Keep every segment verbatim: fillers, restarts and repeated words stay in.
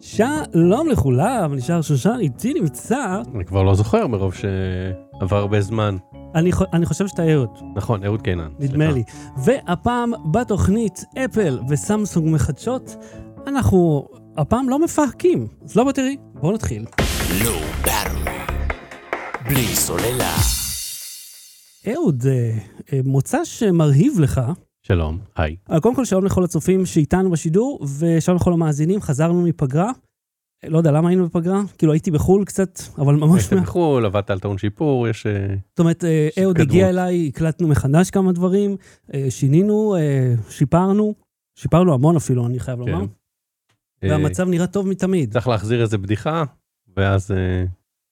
שלום לכולם, נשאר שושן, איתי נמצא. אני כבר לא זוכר מרוב שעבר הרבה זמן. אני, אני חושב שאתה אהוד. נכון, אהוד קינן. נדמה לי. והפעם בתוכנית אפל וסמסונג מחדשות, אנחנו הפעם לא מפהקים. אז לא בטרי, בואו נתחיל. לא ברור, בלי סוללה. אהוד, מוצא שמרהיב לך. שלום, היי. קודם כל שלום לכל הצופים שאיתנו בשידור, ושלום לכל המאזינים, חזרנו מפגרה. לא יודע למה היינו בפגרה, כאילו הייתי בחול קצת, אבל ממש... הייתי מה... בחול, עבדת על טעון שיפור, יש... זאת אומרת, אהוד הגיע אליי, הקלטנו מחדש כמה דברים, שינינו, שיפרנו, שיפרנו המון אפילו, אני חייב כן. לומר. והמצב נראה טוב מתמיד. צריך להחזיר איזה בדיחה, ואז...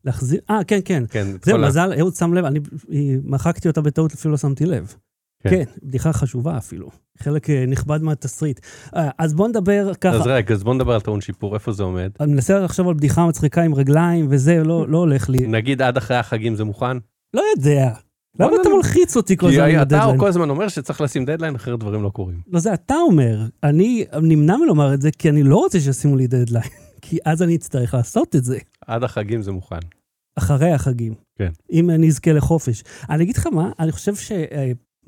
להחזיר, אה, כן, כן. כן זהו, מזל, אהוד שם לב, אני מחקתי אותה בטעות, אפילו לא שמתי לב. כן, בדיחה חשובה אפילו. חלק נכבד מהתסריט. אז בוא נדבר ככה. אז רק, אז בוא נדבר על טעון שיפור, איפה זה עומד? אני מנסה לחשוב על בדיחה מצחיקה עם רגליים, וזה לא הולך לי. נגיד עד אחרי החגים זה מוכן? לא יודע. למה אתה מלחיץ אותי כל הזמן? כי אתה כל הזמן אומר שצריך לשים דדליין, אחרי דברים לא קורים. לא, זה אתה אומר. אני נמנע מלומר את זה, כי אני לא רוצה שישימו לי דדליין. כי אז אני אצטרך לעשות את זה. עד החגים זה מוכן. אחרי החגים. כן. אם נזכה לחופש. אני אגיד לך מה, אני חושב ש...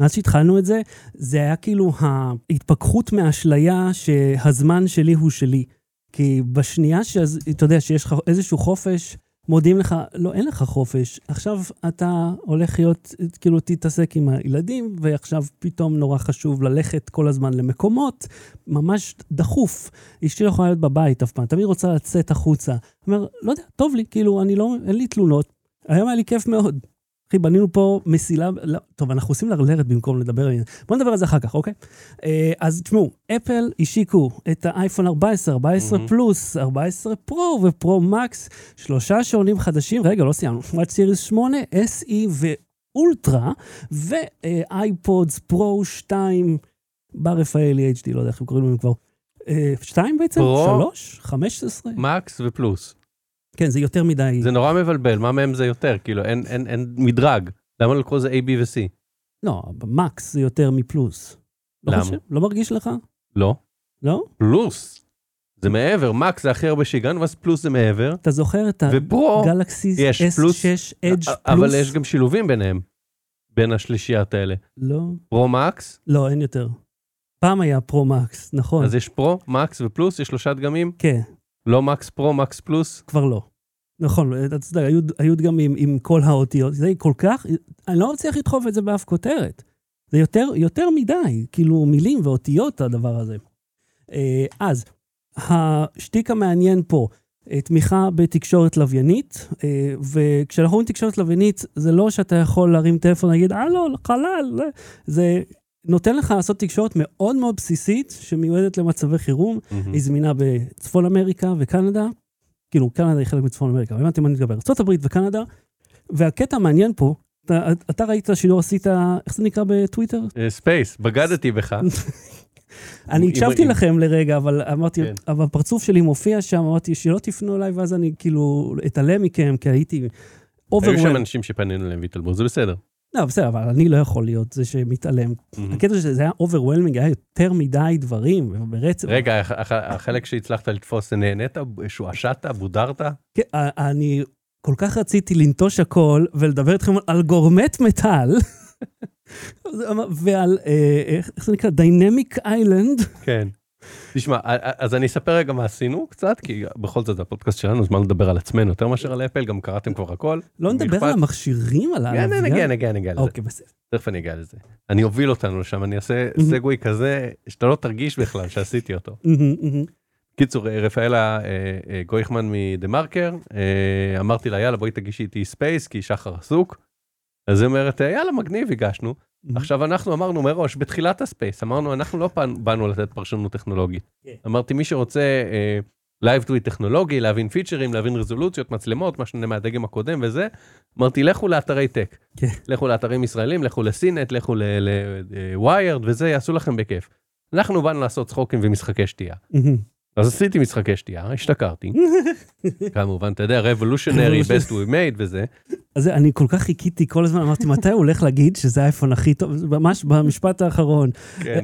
מאז שהתחלנו את זה, זה היה כאילו ההתפכחות מהאשליה שהזמן שלי הוא שלי. כי בשנייה שאתה יודע שיש לך איזשהו חופש, מודיעים לך, לא, אין לך חופש. עכשיו אתה הולך להיות, כאילו תתעסק עם הילדים, ועכשיו פתאום נורא חשוב ללכת כל הזמן למקומות, ממש דחוף. אשתי לא יכולה להיות בבית אף פעם, תמיד רוצה לצאת החוצה. אומר, לא יודע, טוב לי, כאילו, אני לא, אין לי תלונות. היום היה לי כיף מאוד. אחי, בנינו פה מסילה, לא, טוב, אנחנו עושים לרלרת במקום לדבר, בוא נדבר על זה אחר כך, אוקיי? אז תשמעו, אפל השיקו את האייפון ארבע עשרה, ארבע עשרה mm-hmm. פלוס, ארבע עשרה פרו ופרו מקס, שלושה שעונים חדשים, רגע, לא סיימנו, Watch Series שמונה, אס אי ואולטרה, ואייפודס פרו שתיים, ברפאל אייץ' די, לא יודע איך הם קוראים להם כבר, שתיים בעצם? שלוש? חמש עשרה? מקס ופלוס. כן, זה יותר מדי. זה נורא מבלבל, מה מהם זה יותר? כאילו, אין, אין, אין מדרג. למה לקרוא זה A, B ו-C? לא, במקס זה יותר מפלוס. לא למה? חושב? לא מרגיש לך? לא. לא? פלוס. זה מעבר, מקס זה הכי הרבה שיגענו, ואז פלוס זה מעבר. אתה זוכר את הגלקסי אס שש אדג' פלוס? אבל יש גם שילובים ביניהם, בין השלישיות האלה. לא. פרו מקס? לא, אין יותר. פעם היה פרו מקס, נכון. אז יש פרו, מקס ופלוס, יש שלושה דגמים? כן. לא מקס פרו, מקס פלוס? כבר לא. נכון, היו גם עם כל האותיות, זה כל כך, אני לא צריך לדחוף את זה באף כותרת. זה יותר מדי, כאילו מילים ואותיות הדבר הזה. אז, השתיק המעניין פה, תמיכה בתקשורת לוויינית, וכשאנחנו רואים תקשורת לוויינית, זה לא שאתה יכול להרים טלפון ולהגיד, אה לא, חלל, זה... נותן לך לעשות תקשורת מאוד מאוד בסיסית, שמיועדת למצבי חירום, mm-hmm. היא זמינה בצפון אמריקה וקנדה, כאילו קנדה היא חלק מצפון אמריקה, באמת אם אני אתגבר, ארצות הברית וקנדה, והקטע המעניין פה, אתה, אתה ראית שלא עשית, איך זה נקרא בטוויטר? ספייס, uh, בגדתי בך. אני הקשבתי לכם לרגע, אבל אמרתי, כן. אבל הפרצוף שלי מופיע שם, אמרתי שלא תפנו אליי, ואז אני כאילו אתעלם מכם, כי הייתי אוברוויין. היו שם אנשים שפנינו אליהם והתעלמו, זה בסדר. לא, בסדר, אבל אני לא יכול להיות זה שמתעלם. הקטע שזה היה אוברווילמינג, היה יותר מדי דברים, ברצף. רגע, החלק שהצלחת לתפוס, נהנית, שועשת, בודרת? כן, אני כל כך רציתי לנטוש הכל, ולדבר איתכם על גורמת מטל, ועל, איך זה נקרא, Dynamic Island. כן. תשמע, אז אני אספר רגע מה עשינו קצת, כי בכל זאת הפודקאסט שלנו, זמן לדבר על עצמנו, יותר מאשר על אפל, גם קראתם כבר הכל. לא נדבר על המכשירים על העניין? נגיע, נגיע, נגיע לזה. אוקיי, בסדר. תכף אני אגיע לזה. אני אוביל אותנו לשם, אני אעשה סגווי כזה, שאתה לא תרגיש בכלל שעשיתי אותו. קיצור, רפאל גויכמן מדמרקר, אמרתי לה, יאללה, בואי תגישי איתי ספייס, כי שחר עסוק. אז היא אומרת, יאללה, מגניב, הגשנו. עכשיו אנחנו אמרנו מראש, בתחילת הספייס, אמרנו, אנחנו לא באנו לתת פרשנות טכנולוגית. אמרתי, מי שרוצה לייב טוויט טכנולוגי, להבין פיצ'רים, להבין רזולוציות, מצלמות, מה שאני מהדגם הקודם וזה, אמרתי, לכו לאתרי טק, לכו לאתרים ישראלים, לכו לסינט, לכו לוויירד, וזה יעשו לכם בכיף. אנחנו באנו לעשות צחוקים ומשחקי שתייה. אז עשיתי משחקי שתייה, השתכרתי. כמובן, אתה יודע, revolutionary, best we made וזה. אז אני כל כך חיכיתי כל הזמן, אמרתי, מתי הוא הולך להגיד שזה האייפון הכי טוב? ממש במשפט האחרון.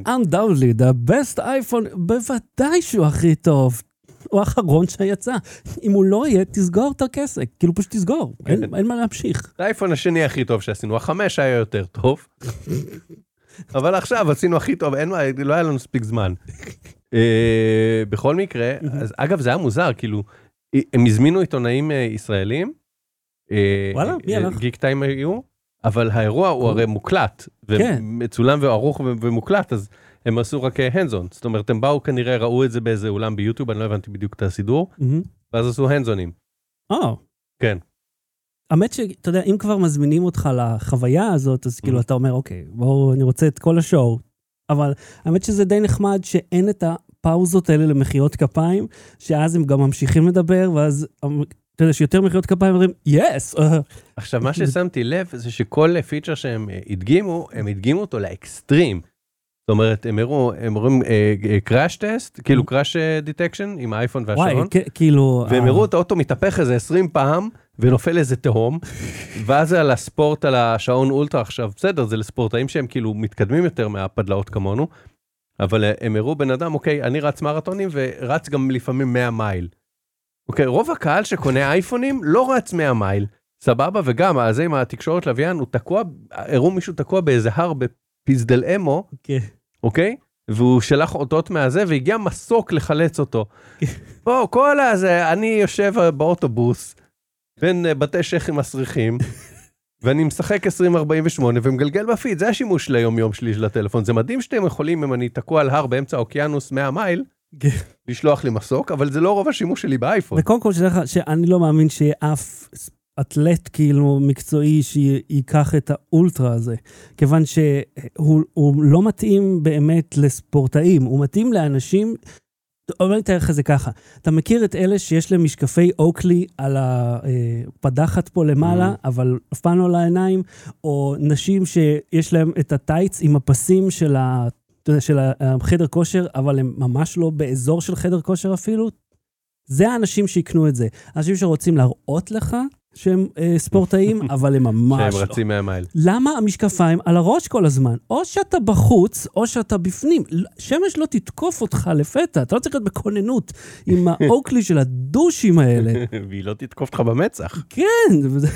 Undoubtedly, the best iPhone, בוודאי שהוא הכי טוב. הוא האחרון שיצא. אם הוא לא יהיה, תסגור את הכסק. כאילו פשוט תסגור. אין מה להמשיך. האייפון השני הכי טוב שעשינו. החמש היה יותר טוב. אבל עכשיו עשינו הכי טוב. אין מה, לא היה לנו ספיק זמן. בכל מקרה, אז אגב זה היה מוזר, כאילו, הם הזמינו עיתונאים ישראלים. וואלה, מי הלך? גיק טיים היו. אבל האירוע הוא הרי מוקלט, ומצולם וערוך ומוקלט, אז הם עשו רק הנזון. זאת אומרת, הם באו כנראה, ראו את זה באיזה אולם ביוטיוב, אני לא הבנתי בדיוק את הסידור, ואז עשו הנזונים. אה. כן. האמת שאתה יודע, אם כבר מזמינים אותך לחוויה הזאת, אז כאילו אתה אומר, אוקיי, בואו, אני רוצה את כל השואו. אבל האמת שזה די נחמד שאין את הפאוזות האלה למחיאות כפיים, שאז הם גם ממשיכים לדבר, ואז... אתה יודע שיותר מחיות כפיים אומרים, יס! עכשיו, מה ששמתי לב זה שכל פיצ'ר שהם הדגימו, הם הדגימו אותו לאקסטרים. זאת אומרת, הם הראו קראש טסט, כאילו קראש דיטקשן עם האייפון והשעון, והם הראו את האוטו מתהפך איזה עשרים פעם, ונופל איזה תהום, ואז על הספורט, על השעון אולטרה עכשיו, בסדר, זה לספורטאים שהם כאילו מתקדמים יותר מהפדלאות כמונו, אבל הם הראו בן אדם, אוקיי, אני רץ מרתונים, ורץ גם לפעמים מאה מייל. אוקיי, רוב הקהל שקונה אייפונים לא רץ מהמייל, סבבה, וגם אז עם התקשורת לוויין, הוא תקוע, הראו מישהו תקוע באיזה הר בפיזדל אמו, אוקיי? והוא שלח אותות מהזה, והגיע מסוק לחלץ אותו. בוא, כל הזה, אני יושב באוטובוס, בין בתי שכים מסריחים, ואני משחק עשרים ארבעים ושמונה, ומגלגל בפיד, זה השימוש ליום יום שלי של הטלפון, זה מדהים שאתם יכולים, אם אני תקוע על הר באמצע האוקיינוס מהמייל, לשלוח לי מסוק, אבל זה לא רוב השימוש שלי באייפון. וקודם כל שאני לא מאמין שאף אתלט כאילו מקצועי שיקח את האולטרה הזה, כיוון שהוא לא מתאים באמת לספורטאים, הוא מתאים לאנשים, אבל נתאר לך זה ככה, אתה מכיר את אלה שיש להם משקפי אוקלי על הפדחת פה למעלה, אבל אף פעם לא לעיניים, או נשים שיש להם את הטייץ עם הפסים של ה... אתה יודע, של החדר כושר, אבל הם ממש לא באזור של חדר כושר אפילו, זה האנשים שיקנו את זה. אנשים שרוצים להראות לך שהם אה, ספורטאים, אבל הם ממש לא. שהם רצים מהמייל. למה המשקפיים על הראש כל הזמן? או שאתה בחוץ, או שאתה בפנים. שמש לא תתקוף אותך לפתע. אתה לא צריך להיות בכוננות עם האוקלי של הדושים האלה. והיא לא תתקוף אותך במצח. כן, זה...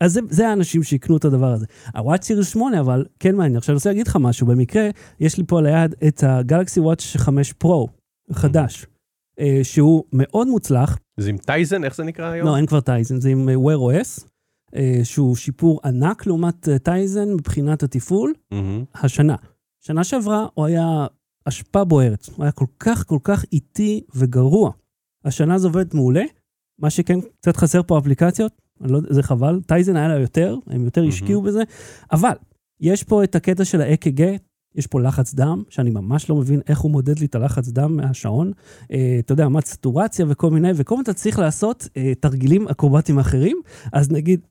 אז זה, זה האנשים שיקנו את הדבר הזה. הוואץ' סיריס שמונה, אבל כן מעניין. עכשיו אני רוצה להגיד לך משהו. במקרה, יש לי פה על היד את הגלקסי וואץ' חמש פרו, חדש, שהוא מאוד מוצלח. זה עם טייזן? איך זה נקרא היום? לא, אין כבר טייזן. זה עם Wear או אס, שהוא שיפור ענק לעומת טייזן מבחינת התפעול. השנה. שנה שעברה, הוא היה אשפה בוערת. הוא היה כל כך, כל כך איטי וגרוע. השנה זה עובד מעולה. מה שכן, קצת חסר פה אפליקציות. לא, זה חבל, טייזן היה לה יותר, הם יותר השקיעו בזה, אבל יש פה את הקטע של ה-אי קי ג'י, יש פה לחץ דם, שאני ממש לא מבין איך הוא מודד לי את הלחץ דם מהשעון, אה, אתה יודע, עמד סטורציה וכל מיני, וכל מיני אתה צריך לעשות אה, תרגילים אקרובטיים אחרים, אז נגיד,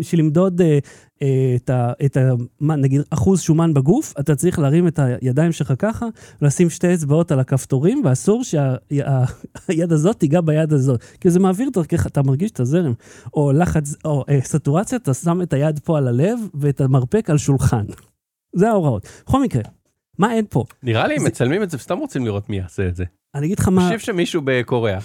שלמדוד אה, אה, את, ה, את ה, מה, נגיד, אחוז שומן בגוף, אתה צריך להרים את הידיים שלך ככה, ולשים שתי אצבעות על הכפתורים, ואסור שהיד הזאת תיגע ביד הזאת, כי זה מעביר דרכך, אתה מרגיש את הזרם, או לחץ, או אה, סטורציה, אתה שם את היד פה על הלב, ואת המרפק על שולחן. זה ההוראות. בכל מקרה, מה אין פה? נראה לי, אם זה... מצלמים את זה, סתם רוצים לראות מי יעשה את זה. אני אגיד לך מה... חושב שמישהו בקוריאה,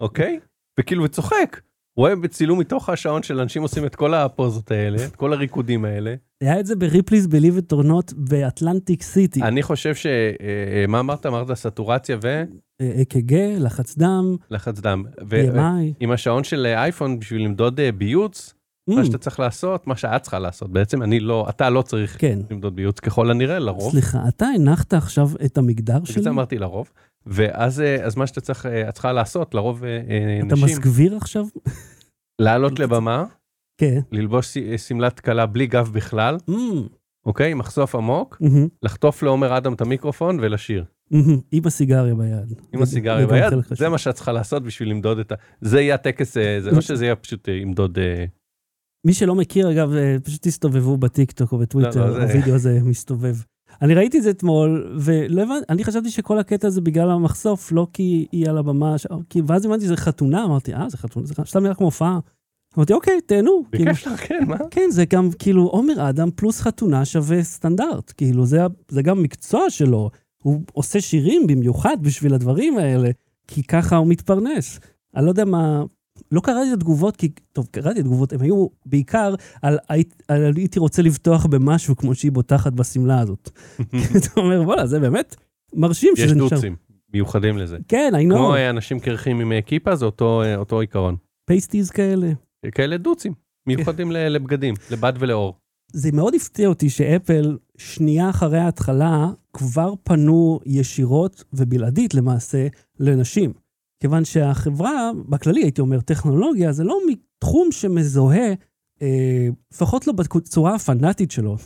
אוקיי? וכאילו, וצוחק. רואה בצילום מתוך השעון של אנשים עושים את כל הפוזות האלה, את כל הריקודים האלה. היה את זה בריפליז בליב וטורנות באטלנטיק סיטי. אני חושב ש... מה אמרת? אמרת סטורציה ו... אי קי ג'י, לחץ דם. לחץ דם. עם השעון של אייפון בשביל למדוד ביוץ, מה שאתה צריך לעשות, מה שאת צריכה לעשות. בעצם אני לא... אתה לא צריך למדוד ביוץ ככל הנראה, לרוב. סליחה, אתה הנחת עכשיו את המגדר שלי? זה אמרתי לרוב. ואז מה שאתה צריכה לעשות, לרוב נשים... אתה מסגביר עכשיו? לעלות לבמה, ללבוש סמלת קלה בלי גב בכלל, אוקיי, מחשוף עמוק, לחטוף לעומר אדם את המיקרופון ולשיר. עם הסיגריה ביד. עם הסיגריה ביד, זה מה שאת צריכה לעשות בשביל למדוד את ה... זה יהיה הטקס, זה לא שזה יהיה פשוט למדוד... מי שלא מכיר, אגב, פשוט תסתובבו בטיקטוק או בטוויטר, הווידאו הזה מסתובב. אני ראיתי את זה אתמול, ואני חשבתי שכל הקטע הזה בגלל המחשוף, לא כי היא על הבמה, ואז הבנתי, זה חתונה, אמרתי, אה, זה חתונה, זה חתונה, שאתה מלך מופעה, אמרתי, אוקיי, תהנו. ביקש לך, כן, מה? כן, זה גם, כאילו, עומר אדם פלוס חתונה שווה סטנדרט, כאילו, זה גם מקצוע שלו, הוא עושה שירים במיוחד בשביל הדברים האלה, כי ככה הוא מתפרנס. אני לא יודע מה, לא קראתי את התגובות, כי, טוב, קראתי את התגובות, הם היו בעיקר על, על הייתי רוצה לבטוח במשהו כמו שהיא בוטחת בסמלה הזאת. אתה אומר, וואלה, זה באמת מרשים שזה נשאר. יש דוצים מיוחדים לזה. כן, I know. כמו אנשים קרחים עם כיפה, זה אותו, אותו עיקרון. פייסטיז כאלה. כאלה דוצים, מיוחדים לבגדים, לבד ולאור. זה מאוד הפתיע אותי שאפל, שנייה אחרי ההתחלה, כבר פנו ישירות ובלעדית למעשה לנשים. כיוון שהחברה, בכללי הייתי אומר, טכנולוגיה, זה לא מתחום שמזוהה, אה, לפחות לא בצורה הפנאטית שלו,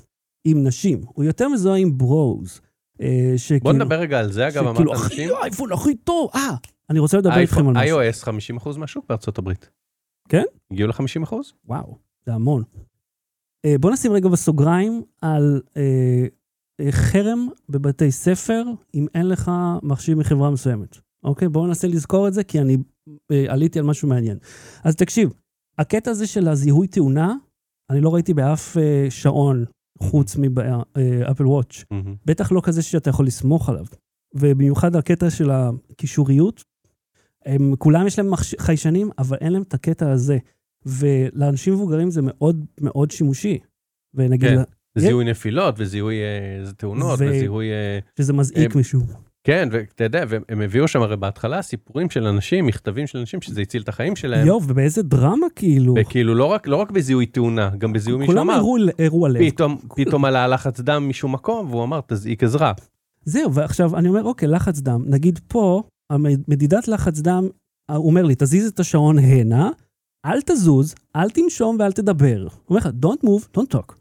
עם נשים. הוא יותר מזוהה עם ברוז. אה, שכאילו, בוא נדבר רגע על זה, אגב, אמרת נשים. שכאילו, אייפון הכי טוב, אה, אני רוצה לדבר איתכם על משהו. iOS חמישים אחוז מהשוק בארצות הברית. כן? הגיעו ל-חמישים אחוז? וואו, זה המון. בוא נשים רגע בסוגריים על אה, אה, חרם בבתי ספר, אם אין לך מחשיב מחברה מסוימת. אוקיי? בואו ננסה לזכור את זה, כי אני אה, עליתי על משהו מעניין. אז תקשיב, הקטע הזה של הזיהוי תאונה, אני לא ראיתי באף אה, שעון חוץ מבאפל וואץ'. Mm-hmm. בטח לא כזה שאתה יכול לסמוך עליו. ובמיוחד הקטע של הקישוריות, הם, כולם יש להם מחש... חיישנים, אבל אין להם את הקטע הזה. ולאנשים מבוגרים זה מאוד מאוד שימושי. ונגיד... כן, זיהוי נפילות, וזיהוי תאונות, וזיהוי... שזה מזעיק מישהו. כן, ואתה יודע, והם הביאו שם הרי בהתחלה סיפורים של אנשים, מכתבים של אנשים, שזה הציל את החיים שלהם. יוב, ובאיזה דרמה כאילו. וכאילו, לא רק בזיהוי תאונה, גם בזיהוי משום אמר. כולם אירוע לב. פתאום עלה לחץ דם משום מקום, והוא אמר, תזעיק עזרה. זהו, ועכשיו אני אומר, אוקיי, לחץ דם. נגיד פה, מדידת לחץ דם, הוא אומר לי, תזיז את השעון הנה, אל תזוז, אל תנשום ואל תדבר. הוא אומר לך, don't move, don't talk.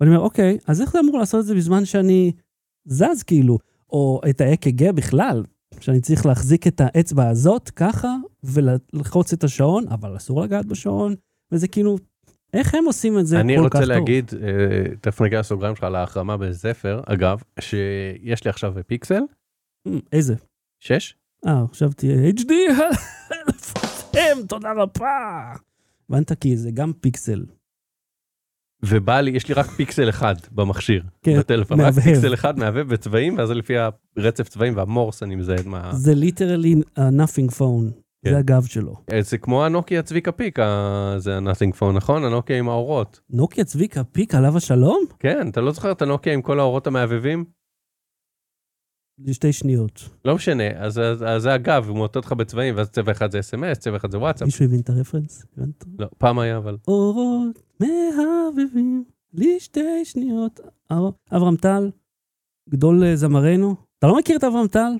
ואני אומר, אוקיי, אז איך זה אמור לעשות את זה בזמן שאני זז כאילו, או את ה-אי קיי ג'י בכלל, שאני צריך להחזיק את האצבע הזאת ככה, ולחוץ את השעון, אבל אסור לגעת בשעון, וזה כאילו, איך הם עושים את זה כל כך טוב? אני רוצה להגיד, תפנגע הסוגריים שלך על ההחרמה בזפר, אגב, שיש לי עכשיו פיקסל. איזה? שש? אה, עכשיו תהיה אייץ' די, הלאה. תודה רבה. הבנת כי זה גם פיקסל. ובא לי, יש לי רק פיקסל אחד במכשיר, כן, בטלפון. מהבהב. רק פיקסל אחד מהבהב בצבעים, ואז לפי הרצף צבעים והמורס אני מזהה את מה... זה ליטרלי ה-nothing phone, כן. זה הגב שלו. זה כמו הנוקיה צביקה פיק, זה ה-nothing phone, נכון? הנוקיה עם האורות. נוקיה צביקה פיק עליו השלום? כן, אתה לא זוכר את הנוקיה עם כל האורות המהבבים? לשתי שניות. לא משנה, אז זה אגב, הוא מוטט לך בצבעים, ואז צבע אחד זה אס אם אס, צבע אחד זה וואטסאפ. מישהו הבין את הרפרנס? לא, פעם היה, אבל... אורות מהבבים, לשתי שניות. אברהם טל, גדול זמרנו. אתה לא מכיר את אברהם טל?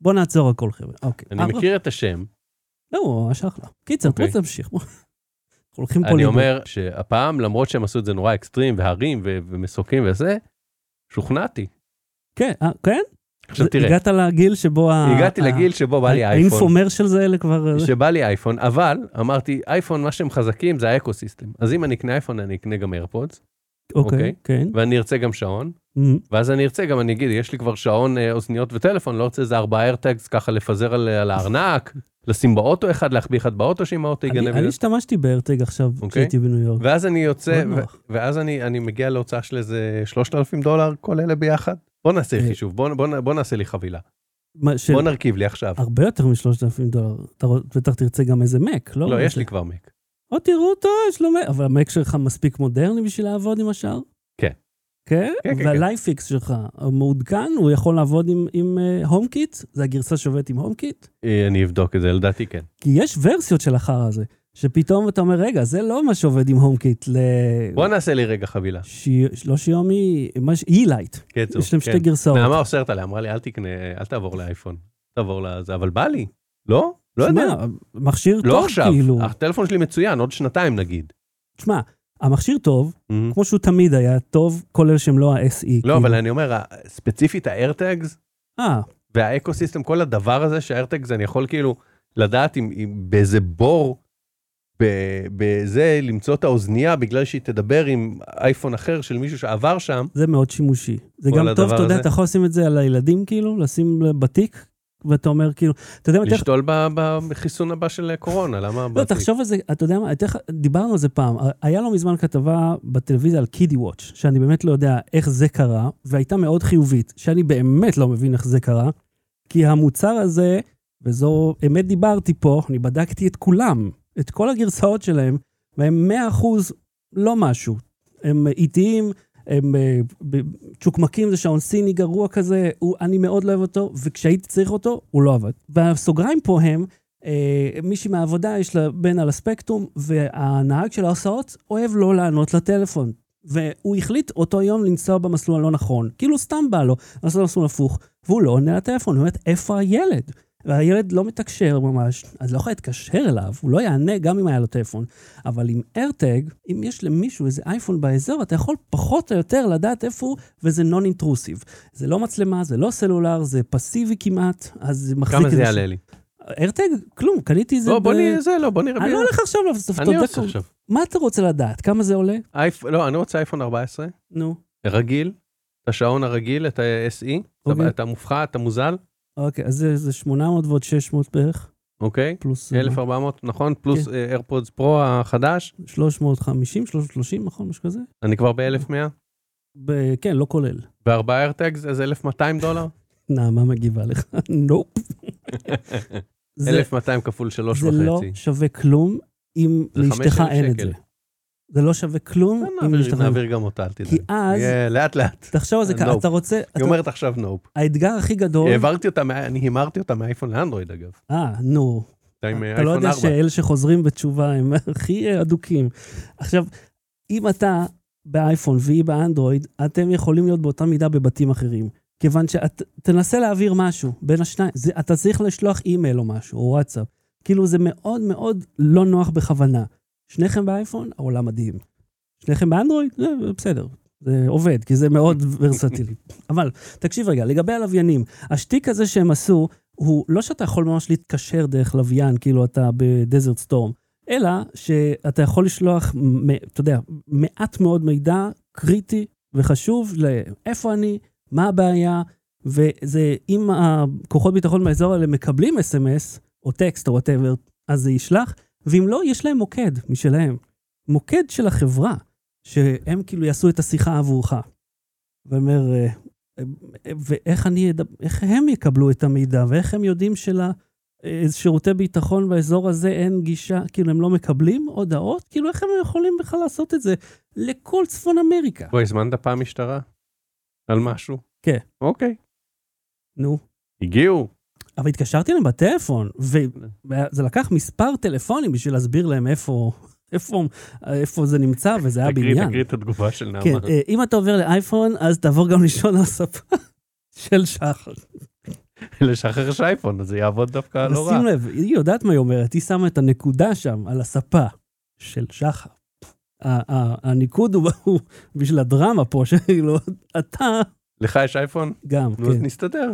בוא נעצור הכל, חבר'ה. אני מכיר את השם. לא, השחלה. קיצר, אתה רוצה להמשיך. אני אומר שהפעם, למרות שהם עשו את זה נורא אקסטרים, והרים ומסוקים וזה, שוכנעתי. כן, כן? עכשיו תראה. הגעת לגיל שבו... הגעתי ה... לגיל שבו בא לי אייפון. האינפומר של זה אלה כבר... שבא לי אייפון, אבל אמרתי, אייפון, מה שהם חזקים זה האקוסיסטם. אז אם אני אקנה אייפון, אני אקנה גם איירפודס. אוקיי, כן. ואני ארצה גם שעון. Mm-hmm. ואז אני ארצה גם, אני אגיד, יש לי כבר שעון אוזניות וטלפון, לא רוצה איזה ארבעה איירטגס ככה לפזר על, על הארנק, לשים באוטו אחד, להחביא אחד באוטו שאם האוטו יגנב. אני, אני השתמשתי באיירטג עכשיו כשהייתי בניו יורק. ואז אני יוצא, ו- ואז אני, אני מגיע להוצאה של איזה שלושת אלפים דולר כל אלה ביחד. בוא נעשה חישוב, בוא, בוא, בוא נעשה לי חבילה. ש... בוא נרכיב לי עכשיו. הרבה יותר מ-שלושת אלפים דולר. אתה בטח תרצה גם איזה מק, לא? לא, יש לי כבר מק. או תראו אותו, יש לו מק. אבל המק שלך מספיק מודרני בשביל לעבוד עם השאר? כן. כן? כן, כן. והלייפיקס שלך מעודכן, הוא יכול לעבוד עם, עם uh, הום קיט? זה הגרסה שעובדת עם הום קיט? אני אבדוק את זה, לדעתי כן. כי יש ורסיות של החרא הזה, שפתאום אתה אומר, רגע, זה לא מה שעובד עם הום קיט. בוא נעשה לי רגע חבילה. לא שיומי, אי-לייט. קצור. יש להם שתי גרסאות. נעמה אוסרת עליה, אמרה לי, אל תקנה, אל תעבור לאייפון. תעבור לזה, אבל בא לי. לא? לא יודע. מכשיר טוב כאילו. לא עכשיו, הטלפון שלי מצוין, עוד שנתיים נגיד. תשמע, המכשיר טוב, כמו שהוא תמיד היה טוב, כולל שהם לא ה-אס אי. לא, אבל אני אומר, ספציפית ה-AirTags, והאקוסיסטם, כל הדבר הזה שה-AirTags, אני יכול כאילו לדעת באיזה בור בזה למצוא את האוזנייה, בגלל שהיא תדבר עם אייפון אחר של מישהו שעבר שם. זה מאוד שימושי. זה גם טוב, אתה יודע, אתה יכול לשים את זה על הילדים, כאילו, לשים בתיק, ואתה אומר, כאילו, אתה יודע... לשתול בחיסון הבא של קורונה, למה... לא, תחשוב על זה, אתה יודע מה, דיברנו על זה פעם, היה לו מזמן כתבה בטלוויזיה על קידי וואץ', שאני באמת לא יודע איך זה קרה, והייתה מאוד חיובית, שאני באמת לא מבין איך זה קרה, כי המוצר הזה וזו אמת דיברתי פה, אני בדקתי את כולם, את כל הגרסאות שלהם, והם מאה אחוז לא משהו. הם איטיים, הם צ'וקמקים, זה שעון סיני גרוע כזה, הוא, אני מאוד לא אוהב אותו, וכשהייתי צריך אותו, הוא לא עבד. והסוגריים פה הם, מישהי מהעבודה יש לה בן על הספקטרום, והנהג של ההסעות אוהב לא לענות לטלפון. והוא החליט אותו יום לנסוע במסלול הלא נכון, כאילו סתם בא לו, לנסוע במסלול הפוך, והוא לא עונה לטלפון, הוא אומרת, איפה הילד? והילד לא מתקשר ממש, אז לא יכול להתקשר אליו, הוא לא יענה גם אם היה לו טלפון, אבל עם AirTag, אם יש למישהו איזה אייפון באזור, אתה יכול פחות או יותר לדעת איפה הוא, וזה נון-אינטרוסיב. זה לא מצלמה, זה לא סלולר, זה פסיבי כמעט, אז זה מחזיק... כמה זה יעלה לי? AirTag, כלום, קניתי זה... לא, בוא נראה, זה לא, בוא נראה. אני לא הולך עכשיו להפספת, אני עושה עכשיו. מה אתה רוצה לדעת? כמה זה עולה? לא, אני רוצה אייפון ארבע עשרה. נו. רגיל, השעון הרגיל, את ה-אס אי, את המופחת, את המוזל. אוקיי, אז זה שמונה מאות ועוד שש מאות בערך. אוקיי, אלף וארבע מאות, נכון? פלוס AirPods Pro החדש. שלוש מאות וחמישים, שלוש מאות ושלושים, נכון, משהו כזה? אני כבר ב-אלף ומאה? כן, לא כולל. בארבעה AirTags, אז אלף ומאתיים דולר? נעמה מגיבה לך, נופ. אלף ומאתיים כפול שלוש וחצי. זה לא שווה כלום אם לאשתך אין את זה. זה לא שווה כלום אם לאשתך... נעביר גם אותה, אל תדעי. כי אז... לאט לאט. תחשב על זה ככה, אתה רוצה... היא אומרת עכשיו נופ. האתגר הכי גדול... אני הימרתי אותה מהאייפון לאנדרואיד, אגב. אה, נו. אתה לא יודע שאלה שחוזרים בתשובה הם הכי עדוקים. עכשיו, אם אתה באייפון והיא באנדרואיד, אתם יכולים להיות באותה מידה בבתים אחרים. כיוון שאת תנסה להעביר משהו בין השניים, זה, אתה צריך לשלוח אימייל או משהו, או וואטסאפ. כאילו זה מאוד מאוד לא נוח בכוונה. שניכם באייפון, העולם מדהים. שניכם באנדרואיד, זה בסדר. זה עובד, כי זה מאוד ורסטילי. אבל, תקשיב רגע, לגבי הלוויינים, השתיק הזה שהם עשו, הוא לא שאתה יכול ממש להתקשר דרך לוויין, כאילו אתה בדזרט סטורם, אלא שאתה יכול לשלוח, אתה יודע, מעט מאוד מידע קריטי וחשוב לאיפה אני, מה הבעיה, וזה, אם הכוחות ביטחון מהאזור האלה מקבלים אס אם אס, או טקסט, או whatever, אז זה ישלח, ואם לא, יש להם מוקד משלהם. מוקד של החברה, שהם כאילו יעשו את השיחה עבורך. ואומר, ואיך אני, איך הם יקבלו את המידע, ואיך הם יודעים שלשירותי ביטחון באזור הזה אין גישה, כאילו הם לא מקבלים הודעות, כאילו איך הם יכולים בכלל לעשות את זה לכל צפון אמריקה. בואי, הזמנת פעם משטרה? על משהו? כן. אוקיי. נו. הגיעו. אבל התקשרתי להם בטלפון, וזה לקח מספר טלפונים בשביל להסביר להם איפה, איפה, איפה זה נמצא, וזה היה בעניין. תקריא את התגובה של נעמה. כן, אם אתה עובר לאייפון, אז תעבור גם לישון על הספה של שחר. לשחר של אייפון, אז זה יעבוד דווקא לא רע. שים לב, היא יודעת מה היא אומרת, היא שמה את הנקודה שם, על הספה של שחר. הניקוד הוא בשביל הדרמה פה, שלא, אתה... לך יש אייפון? גם, כן. נסתדר.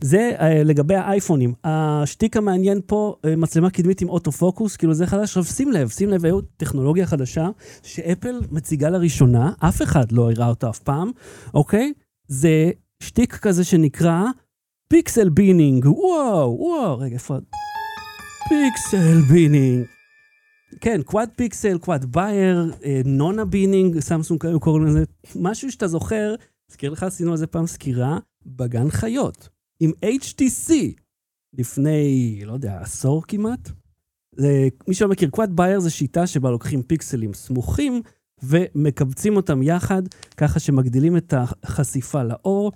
זה לגבי האייפונים. השתיק המעניין פה, מצלמה קדמית עם אוטופוקוס, כאילו זה חדש. שים לב, שים לב, היו טכנולוגיה חדשה, שאפל מציגה לראשונה, אף אחד לא הראה אותה אף פעם, אוקיי? זה שתיק כזה שנקרא פיקסל בינינג. וואו, וואו, רגע, איפה? פיקסל בינינג. כן, קוואד פיקסל, קוואד בייר, נונה בינינג, סמסונג היו קוראים לזה, משהו שאתה זוכר, זכיר לך, עשינו על זה פעם סקירה, בגן חיות, עם אייץ' טי סי, לפני, לא יודע, עשור כמעט. זה, מי שלא מכיר, קוואד בייר זה שיטה שבה לוקחים פיקסלים סמוכים, ומקבצים אותם יחד, ככה שמגדילים את החשיפה לאור,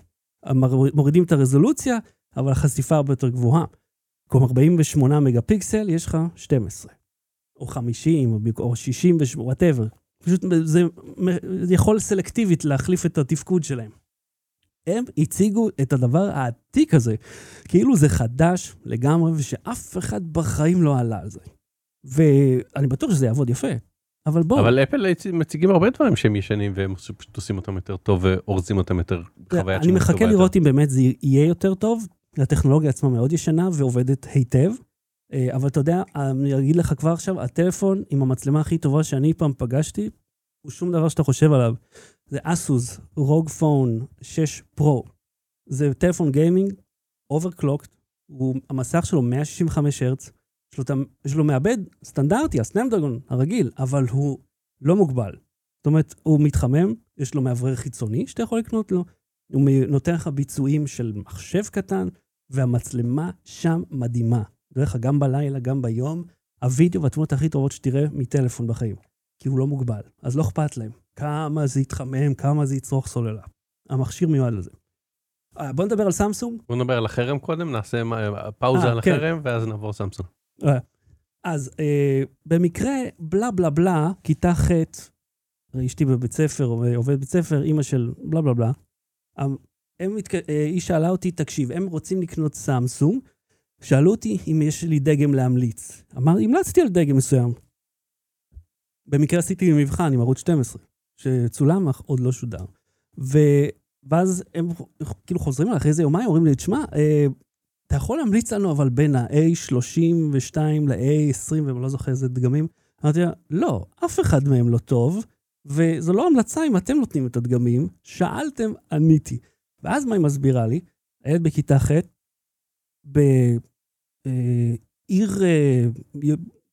מורידים את הרזולוציה, אבל החשיפה הרבה יותר גבוהה. כמו ארבעים ושמונה מגה פיקסל, יש לך שתים עשרה. או חמישים, או שישים, whatever. פשוט זה יכול סלקטיבית להחליף את התפקוד שלהם. הם הציגו את הדבר העתיק הזה, כאילו זה חדש לגמרי, ושאף אחד בחיים לא עלה על זה. ואני בטוח שזה יעבוד יפה, אבל בואו. אבל אפל מציגים הרבה דברים שהם ישנים, והם פשוט עושים אותם יותר טוב, ואורזים אותם יותר חוויית. אני מחכה לראות אם באמת זה יהיה יותר טוב, הטכנולוגיה עצמה מאוד ישנה, ועובדת היטב, אבל אתה יודע, אני אגיד לך כבר עכשיו, הטלפון עם המצלמה הכי טובה שאני פעם פגשתי, הוא שום דבר שאתה חושב עליו. זה אסוס רוג פון שש פרו. זה טלפון גיימינג, overclocked, המסך שלו מאה שישים וחמש הרץ, שלו מאבד סטנדרטי, הסנאפדרגון הרגיל, אבל הוא לא מוגבל. זאת אומרת, הוא מתחמם, יש לו מאוורר חיצוני שאתה יכול לקנות לו, הוא נותן לך ביצועים של מחשב קטן, והמצלמה שם מדהימה. דרך גם בלילה, גם ביום, הווידאו והתמונות הכי טובות שתראה מטלפון בחיים, כי הוא לא מוגבל, אז לא אכפת להם. כמה זה יתחמם, כמה זה יצרוך סוללה. המכשיר מיועד לזה. בוא נדבר על סמסונג. בוא נדבר על החרם קודם, נעשה פאוזה על החרם, ואז נעבור סמסונג. אז במקרה, בלה בלה בלה, כיתה ח' אשתי בבית ספר, עובד בבית ספר, אמא של בלה בלה בלה, היא שאלה אותי, תקשיב, הם רוצים לקנות סמסונג, שאלו אותי אם יש לי דגם להמליץ. אמר, המלצתי על דגם מסוים. במקרה עשיתי מבחן עם ערוץ שתים עשרה, שצולם עוד לא שודר. ו... ואז הם כאילו חוזרים על אחרי זה יומיים, אומרים לי, תשמע, אה, אתה יכול להמליץ לנו אבל בין ה-איי שלושים ושתיים ל-איי עשרים, והם לא זוכר איזה דגמים. אמרתי, לא, אף אחד מהם לא טוב, וזו לא המלצה אם אתם נותנים את הדגמים, שאלתם, עניתי. ואז מה היא מסבירה לי? הילד בכיתה ח' בעיר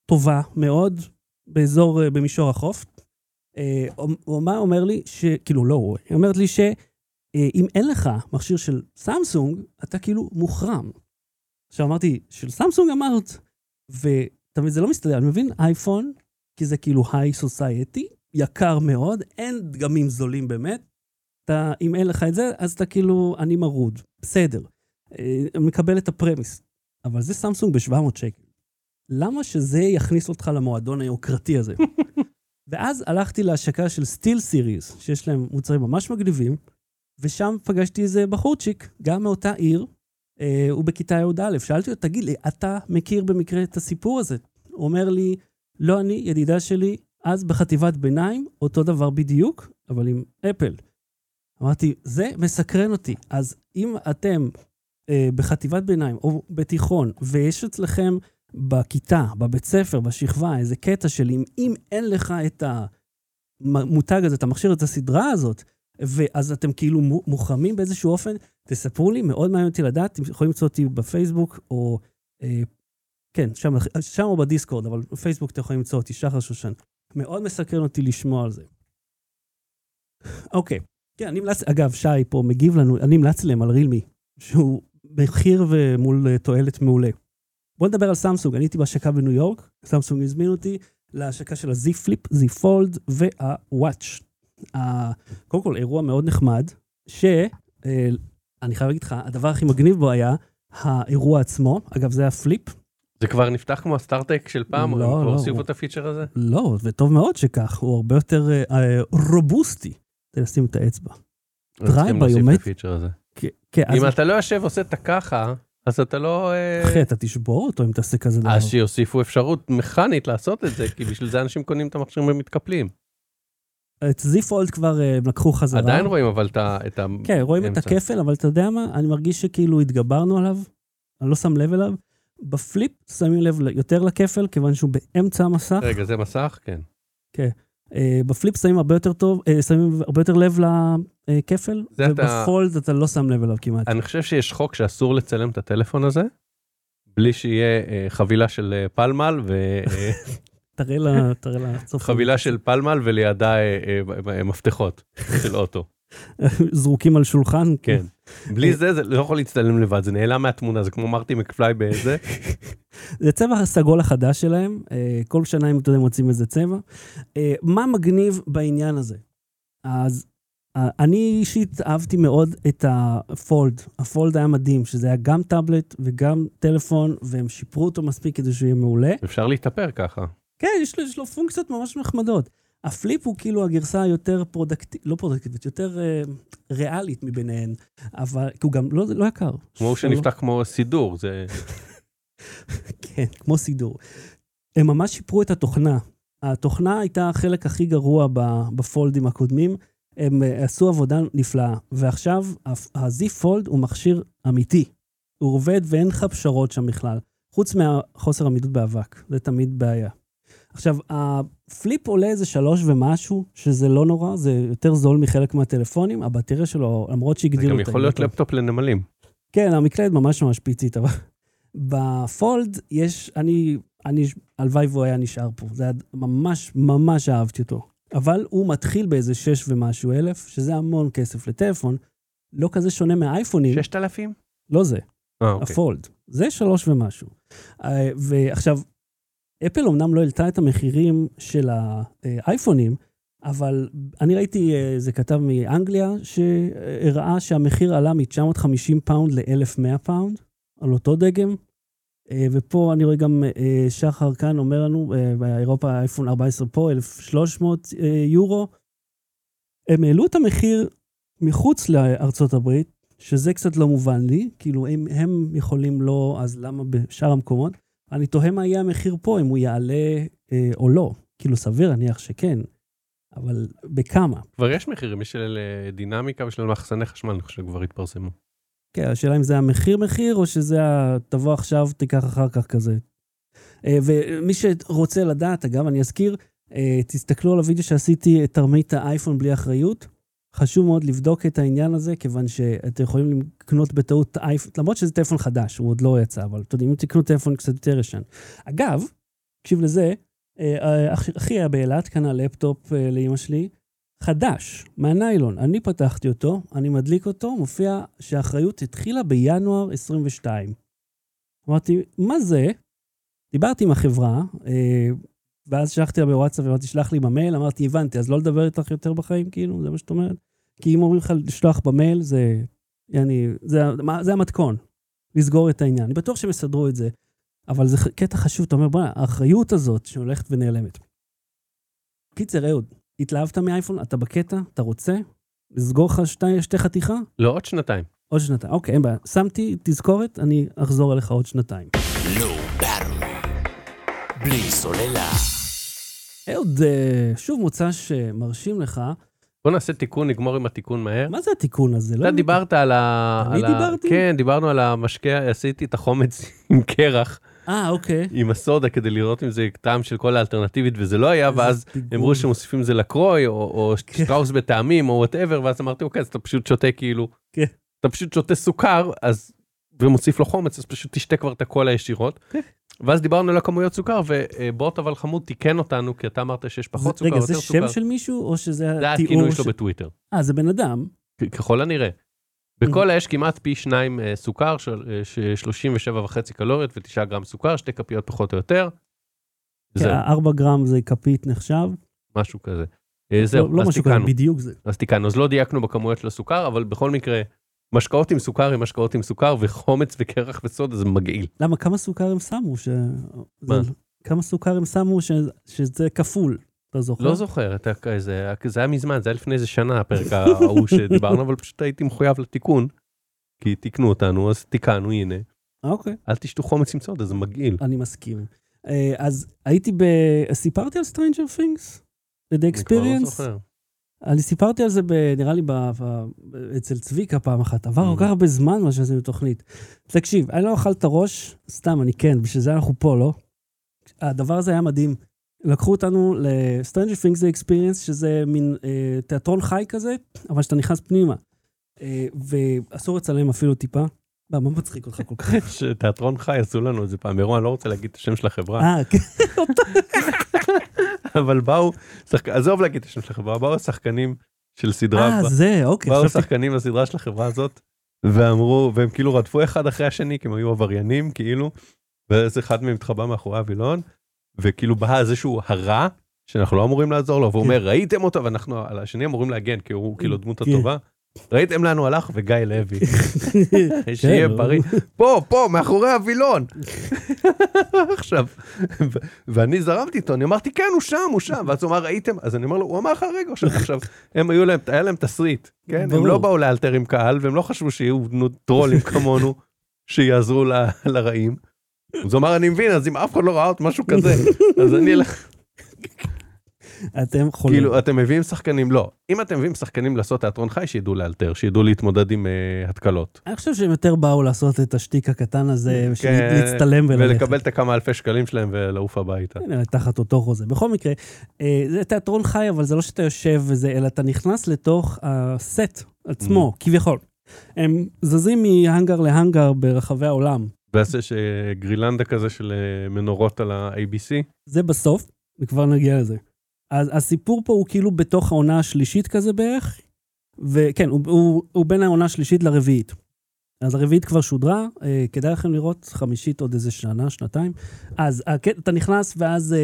טובה מאוד, באזור, במישור החוף, או מה אומר לי, כאילו לא רואה, היא אומרת לי שאם אין לך מכשיר של סמסונג, אתה כאילו מוחרם. עכשיו אמרתי, של סמסונג אמרת, ותמיד זה לא מסתדר, אני מבין, אייפון, כי זה כאילו היי סוסייטי, יקר מאוד, אין דגמים זולים באמת, אם אין לך את זה, אז אתה כאילו, אני מרוד, בסדר. מקבל את הפרמיס, אבל זה סמסונג ב-שבע מאות שקל. למה שזה יכניס אותך למועדון היוקרתי הזה? ואז הלכתי להשקה של סטיל סיריז, שיש להם מוצרים ממש מגניבים, ושם פגשתי איזה בחורצ'יק, גם מאותה עיר, אה, הוא בכיתה יהוד א', שאלתי אותו, תגיד לי, אתה מכיר במקרה את הסיפור הזה? הוא אומר לי, לא אני, ידידה שלי, אז בחטיבת ביניים, אותו דבר בדיוק, אבל עם אפל. אמרתי, זה מסקרן אותי, אז אם אתם... בחטיבת ביניים או בתיכון, ויש אצלכם בכיתה, בבית ספר, בשכבה, איזה קטע של אם, אם אין לך את המותג הזה, את המכשיר, את הסדרה הזאת, ואז אתם כאילו מוחמים באיזשהו אופן, תספרו לי, מאוד מעניין אותי לדעת, אתם יכולים למצוא אותי בפייסבוק, או, אה, כן, שם, שם או בדיסקורד, אבל בפייסבוק אתם יכולים למצוא אותי, שחר שושן. מאוד מסקרן אותי לשמוע על זה. אוקיי, כן, אני מלץ, אגב, שי פה מגיב לנו, אני מלץ להם על רילמי, שהוא מחיר ומול תועלת מעולה. בוא נדבר על סמסונג, אני הייתי בהשקה בניו יורק, סמסונג הזמין אותי להשקה של הזי פליפ, זי פולד והוואץ'. קודם כל, אירוע מאוד נחמד, שאני חייב להגיד לך, הדבר הכי מגניב בו היה האירוע עצמו, אגב זה היה פליפ. זה כבר נפתח כמו הסטארט-טק של פעם, או כבר הוסיפו את הפיצ'ר הזה? לא, וטוב מאוד שכך, הוא הרבה יותר רובוסטי. תנסים את האצבע. צריכים להוסיף את הפיצ'ר הזה. אם אתה לא יושב ועושה את הככה, אז אתה לא... אחי, אתה תשבור אותו אם תעשה כזה דבר. אז שיוסיפו אפשרות מכנית לעשות את זה, כי בשביל זה אנשים קונים את המכשירים ומתקפלים. את Z-Fold כבר לקחו חזרה. עדיין רואים אבל את האמצע. כן, רואים את הכפל, אבל אתה יודע מה? אני מרגיש שכאילו התגברנו עליו, אני לא שם לב אליו. בפליפ שמים לב יותר לכפל, כיוון שהוא באמצע המסך. רגע, זה מסך? כן. כן. בפליפ שמים הרבה יותר טוב, שמים הרבה יותר לב לכפל, ובפולד אתה לא שם לב אליו כמעט. אני חושב שיש חוק שאסור לצלם את הטלפון הזה, בלי שיהיה חבילה של פלמל, תראה לה, תראה לה, חבילה של פלמל ולידה מפתחות של אוטו. זרוקים על שולחן. כן. בלי זה, זה לא יכול להצטלם לבד, זה נעלם מהתמונה, זה כמו מרטי מקפליי באיזה. זה צבע הסגול החדש שלהם, כל שנה הם מוצאים איזה צבע. מה מגניב בעניין הזה? אז אני אישית אהבתי מאוד את הפולד, הפולד היה מדהים, שזה היה גם טאבלט וגם טלפון, והם שיפרו אותו מספיק כדי שהוא יהיה מעולה. אפשר להתאפר ככה. כן, יש לו, יש לו פונקציות ממש מחמדות. הפליפ הוא כאילו הגרסה היותר פרודקטיבית, לא פרודקטיבית, יותר ריאלית מביניהן, אבל הוא גם לא יקר. כמו שנפתח כמו סידור, זה... כן, כמו סידור. הם ממש שיפרו את התוכנה. התוכנה הייתה החלק הכי גרוע בפולדים הקודמים, הם עשו עבודה נפלאה, ועכשיו ה-Z Fold הוא מכשיר אמיתי. הוא עובד ואין לך פשרות שם בכלל, חוץ מהחוסר עמידות באבק, זה תמיד בעיה. עכשיו, הפליפ עולה איזה שלוש ומשהו, שזה לא נורא, זה יותר זול מחלק מהטלפונים, הבטריה שלו, למרות שהגדילו אותה. זה גם יכול להיות לפטופ לנמלים. כן, המקלט ממש ממש פיצית, אבל בפולד יש, אני, אני, הלוואי והוא היה נשאר פה, זה ממש ממש אהבתי אותו, אבל הוא מתחיל באיזה שש ומשהו אלף, שזה המון כסף לטלפון, לא כזה שונה מהאייפונים. ששת אלפים? לא זה. הפולד. זה שלוש ומשהו. ועכשיו, אפל אמנם לא העלתה את המחירים של האייפונים, אבל אני ראיתי, זה כתב מאנגליה, שהראה שהמחיר עלה מ-תשע מאות וחמישים פאונד ל-אלף ומאה פאונד, על אותו דגם, ופה אני רואה גם שחר כאן אומר לנו, באירופה האייפון ארבע עשרה פה, אלף ושלוש מאות יורו, הם העלו את המחיר מחוץ לארצות הברית, שזה קצת לא מובן לי, כאילו אם הם יכולים לא, אז למה בשאר המקומות? אני תוהה מה יהיה המחיר פה, אם הוא יעלה אה, או לא, כאילו סביר, אני חושב שכן, אבל בכמה? כבר יש מחירים, יש של דינמיקה ושל מחסני חשמל, אני חושב שכבר התפרסמו. כן, השאלה אם זה המחיר מחיר, או שזה תבוא עכשיו, תיקח אחר כך כזה. אה, ומי שרוצה לדעת, אגב, אני אזכיר, אה, תסתכלו על הוידאו שעשיתי, תרמית האייפון בלי אחריות, חשוב מאוד לבדוק את העניין הזה, כיוון שאתם יכולים לקנות בטעות אייפון, למרות שזה טלפון חדש, הוא עוד לא יצא, אבל אתם יודעים, אם תקנו טלפון קצת יותר ישן. אגב, תקשיב לזה, אחי היה באלת, קנה לפטופ לאמא שלי, חדש, מהניילון, אני פתחתי אותו, אני מדליק אותו, מופיע שהאחריות התחילה בינואר עשרים ושתיים. אמרתי, מה זה? דיברתי עם החברה, ואז שלחתי לה בוואטסאפ, ואמרתי, שלח לי במייל, אמרתי, הבנתי, אז לא לדבר איתך יותר בחיים, כאילו, זה מה שאת אומרת. כי אם אומרים לך לשלוח במייל, זה, יעני, זה, זה המתכון, לסגור את העניין. אני בטוח שהם יסדרו את זה, אבל זה קטע חשוב, אתה אומר, בוא, האחריות הזאת שהולכת ונעלמת. קיצר, אהוד, התלהבת מאייפון, אתה בקטע, אתה רוצה, לסגור לך שתי, שתי חתיכה? לא, עוד שנתיים. עוד שנתיים, אוקיי, אין בעיה. שמתי תזכורת, אני אחזור אליך עוד שנתיים. בלי סוללה. אהוד, שוב מוצא שמרשים לך. בוא נעשה תיקון, נגמור עם התיקון מהר. מה זה התיקון הזה? אתה דיברת על ה... אני דיברתי? כן, דיברנו על המשקה, עשיתי את החומץ עם קרח. אה, אוקיי. עם הסודה, כדי לראות אם זה טעם של כל האלטרנטיבית, וזה לא היה, ואז אמרו שמוסיפים זה לקרוי, או שטראוס בטעמים, או whatever, ואז אמרתי, אוקיי, אז אתה פשוט שותה כאילו... כן. אתה פשוט שותה סוכר, אז... ומוסיף לו חומץ, אז פשוט תשתה כבר את הכל הישירות. ואז דיברנו על הכמויות סוכר, ובוט אבל חמוד תיקן אותנו, כי אתה אמרת שיש פחות סוכר, יותר סוכר. רגע, זה שם של מישהו, או שזה התיאור? זה הכינוי שלו בטוויטר. אה, זה בן אדם. ככל הנראה. בכל האש כמעט פי שניים סוכר, שלושים ושבע וחצי קלוריות, ו-תשע גרם סוכר, שתי כפיות פחות או יותר. ארבע גרם זה כפית נחשב. משהו כזה. זהו, אז תיקנו. בדיוק זה. אז תיקנו. אז לא דייקנו בכמויות של הסוכר, אבל בכל מקרה משקאות עם סוכר, עם משקאות עם סוכר, וחומץ וקרח וסודה, זה מגעיל. למה? כמה סוכר הם שמו? ש... מה? זה... כמה סוכר הם שמו ש... שזה כפול? אתה זוכר? לא זוכר. אתה... זה... זה היה מזמן, זה היה לפני איזה שנה, הפרק ההוא שדיברנו, אבל פשוט הייתי מחויב לתיקון, כי תיקנו אותנו, אז תיקנו, הנה. אוקיי. Okay. אל תשתו חומץ עם סודה, זה מגעיל. אני מסכים. אז הייתי ב... סיפרתי על Stranger Things? The Experience? אני סיפרתי על זה, נראה לי, אצל צביקה פעם אחת. עבר כל כך הרבה זמן מה שעשינו תוכנית. תקשיב, אני לא אוכל את הראש, סתם, אני כן, בשביל זה אנחנו פה, לא? הדבר הזה היה מדהים. לקחו אותנו ל-Stranger Things The Experience, שזה מין תיאטרון חי כזה, אבל שאתה נכנס פנימה. ואסור לצלם אפילו טיפה. מה מצחיק אותך כל כך? שתיאטרון חי עשו לנו את זה פעם. אירוע, אני לא רוצה להגיד את השם של החברה. אה, כן, אותה. אבל באו, עזוב להגיד את השם של החברה, באו השחקנים של סדרה, באו השחקנים לסדרה של החברה הזאת, ואמרו, והם כאילו רדפו אחד אחרי השני, כי הם היו עבריינים, כאילו, ואז אחד מהם התחבא מאחורי הווילון, וכאילו בא זה שהוא הרע, שאנחנו לא אמורים לעזור לו, והוא אומר, ראיתם אותו, ואנחנו על השני אמורים להגן, כי הוא כאילו דמות הטובה, ראיתם לנו הלך, וגיא לוי, שיהיה בריא, פה, פה, מאחורי הווילון, עכשיו, ואני זרמתי איתו, אני אמרתי, כן, הוא שם, הוא שם, ואז הוא אמר, ראיתם, אז אני אומר לו, הוא אמר אחר רגע, עכשיו, הם היו להם, היה להם תסריט, כן, הם לא באו לאלתר עם קהל, והם לא חשבו שיהיו טרולים כמונו, שיעזרו לרעים, אז הוא אמר, אני מבין, אז אם אף אחד לא ראה עוד משהו כזה, אז אני אלך, אתם חולים. כאילו, אתם מביאים שחקנים, לא. אם אתם מביאים שחקנים לעשות תיאטרון חי, שידעו לאלתר, שידעו להתמודד עם uh, התקלות. אני חושב שהם יותר באו לעשות את השתיק הקטן הזה, להצטלם וללכת. ולקבל את כמה אלפי שקלים שלהם ולעוף הביתה. הנה, תחת אותו חוזה. בכל מקרה, אה, זה תיאטרון חי, אבל זה לא שאתה יושב וזה, אלא אתה נכנס לתוך הסט עצמו, mm. כביכול. הם זזים מהנגר להנגר ברחבי העולם. ועשה שגרילנדה כזה של מנורות על ה-איי בי סי. זה בסוף, וכבר נגיע לזה. אז הסיפור פה הוא כאילו בתוך העונה השלישית כזה בערך, וכן, הוא, הוא, הוא בין העונה השלישית לרביעית. אז הרביעית כבר שודרה, כדאי לכם לראות, חמישית עוד איזה שנה, שנתיים, אז אתה נכנס ואז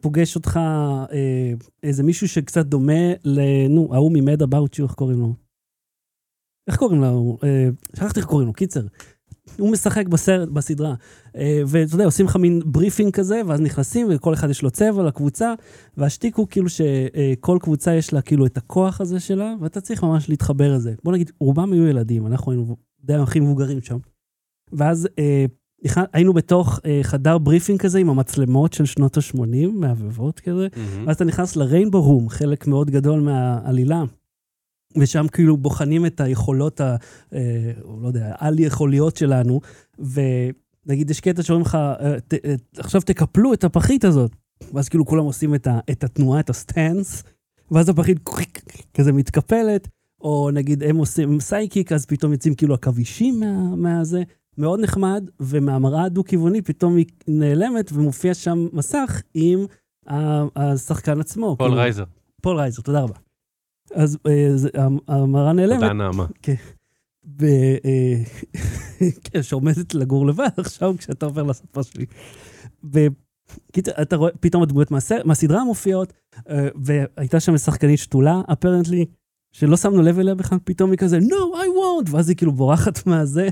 פוגש אותך איזה מישהו שקצת דומה לנו, ההוא ממד הבאוצ'י, איך קוראים לו? איך קוראים לו? שכחתי איך קוראים לו, קיצר. הוא משחק בסרט, בסדרה, ואתה יודע, עושים לך מין בריפינג כזה, ואז נכנסים, וכל אחד יש לו צבע לקבוצה, והשתיק הוא כאילו שכל קבוצה יש לה כאילו את הכוח הזה שלה, ואתה צריך ממש להתחבר לזה. בוא נגיד, רובם היו ילדים, אנחנו היינו די הכי מבוגרים שם, ואז היינו בתוך חדר בריפינג כזה, עם המצלמות של שנות ה-שמונים, מהבבות כזה, ואז אתה נכנס לריינבו רום, חלק מאוד גדול מהעלילה, ושם כאילו בוחנים את היכולות, ה, אה, לא יודע, העל-יכוליות שלנו, ונגיד יש קטע שאומרים לך, אה, ת, אה, עכשיו תקפלו את הפחית הזאת, ואז כאילו כולם עושים את, ה, את התנועה, את הסטנס, ואז הפחית כזה מתקפלת, או נגיד הם עושים סייקיק, אז פתאום יוצאים כאילו הכבישים מה, מהזה, מאוד נחמד, ומהמראה הדו-כיוונית פתאום היא נעלמת, ומופיע שם מסך עם השחקן עצמו. פול רייזר. פול רייזר, תודה רבה. אז המראה נעלמת. תודה נעמה. כן, שעומדת לגור לבד עכשיו, כשאתה עובר לספה שלי. ואתה רואה, פתאום הדמויות מהסדרה מופיעות, והייתה שם שחקנית שתולה, apparently, שלא שמנו לב אליה בכלל, פתאום היא כזה, no, I won't, ואז היא כאילו בורחת מהזה,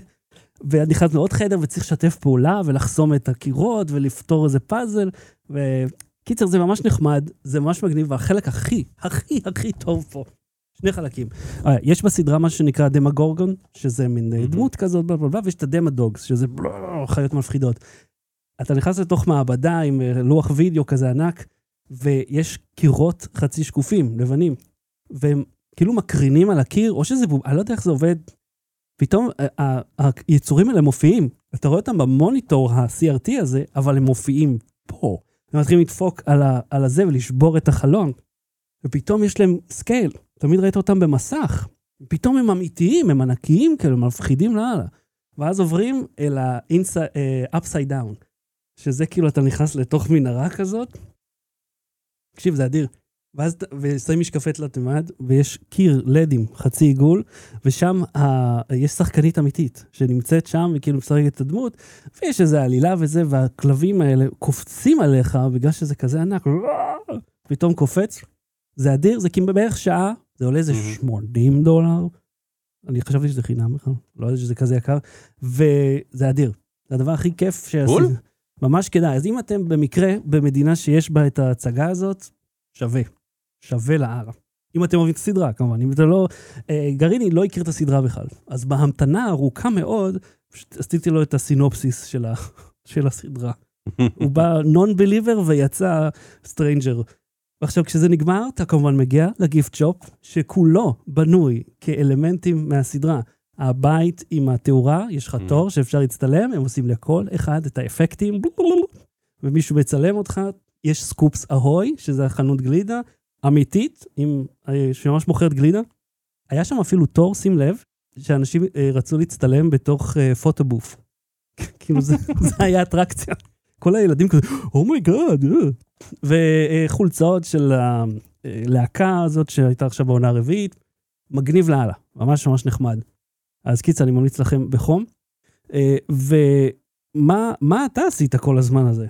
ונכנסנו עוד חדר, וצריך לשתף פעולה, ולחסום את הקירות, ולפתור איזה פאזל, ו... קיצר, זה ממש נחמד, זה ממש מגניב, והחלק הכי, הכי, הכי טוב פה. שני חלקים. יש בסדרה מה שנקרא דמגורגון, שזה מין דמות כזאת, בלבלבלב, ויש את הדמדוגס, שזה חיות מפחידות. אתה נכנס לתוך מעבדה עם לוח וידאו כזה ענק, ויש קירות חצי שקופים, לבנים, והם כאילו מקרינים על הקיר, או שזה, אני לא יודע איך זה עובד, פתאום היצורים האלה מופיעים, אתה רואה אותם במוניטור ה-סי אר טי הזה, אבל הם מופיעים פה. הם מתחילים לדפוק על, ה, על הזה ולשבור את החלון, ופתאום יש להם סקייל, תמיד ראית אותם במסך, פתאום הם אמיתיים, הם ענקיים כאלה, מפחידים להלאה, ואז עוברים אל ה-upside down, שזה כאילו אתה נכנס לתוך מנהרה כזאת, תקשיב, זה אדיר, ואז שמים משקפי תלת מימד, ויש קיר לדים, חצי עיגול, ושם ה... יש שחקנית אמיתית, שנמצאת שם, וכאילו משחקת את הדמות, ויש איזו עלילה וזה, והכלבים האלה קופצים עליך, בגלל שזה כזה ענק, פתאום קופץ, זה אדיר, זה כאילו בערך שעה, זה עולה איזה שמונים דולר, אני חשבתי שזה חינם, לא יודע שזה כזה יקר, וזה אדיר, זה הדבר הכי כיף שעשית, ממש כדאי, אז אם אתם במקרה, במדינה שיש בה את ההצגה הזאת, שווה, שווה לערב. אם אתם אוהבים את הסדרה, כמובן, אם אתם לא... אה, גריני לא הכיר את הסדרה בכלל. אז בהמתנה ארוכה מאוד, עשיתי לו את הסינופסיס של, ה, של הסדרה. הוא בא נון-בליבר ויצא סטרנג'ר. ועכשיו, כשזה נגמר, אתה כמובן מגיע לגיפט שופ, שכולו בנוי כאלמנטים מהסדרה. הבית עם התאורה, יש לך תור שאפשר להצטלם, הם עושים לכל אחד את האפקטים, ומישהו מצלם אותך, יש סקופס אהוי, שזה חנות גלידה, אמיתית, עם, שממש מוכרת גלידה. היה שם אפילו תור, שים לב, שאנשים אה, רצו להצטלם בתוך אה, פוטובוף. כאילו זה, זה היה אטרקציה. כל הילדים כזה, אומי גאד, וחולצות של הלהקה הזאת, שהייתה עכשיו בעונה הרביעית, מגניב להלאה, ממש ממש נחמד. אז קיצה, אני ממליץ לכם בחום. אה, ומה מה אתה עשית כל הזמן הזה?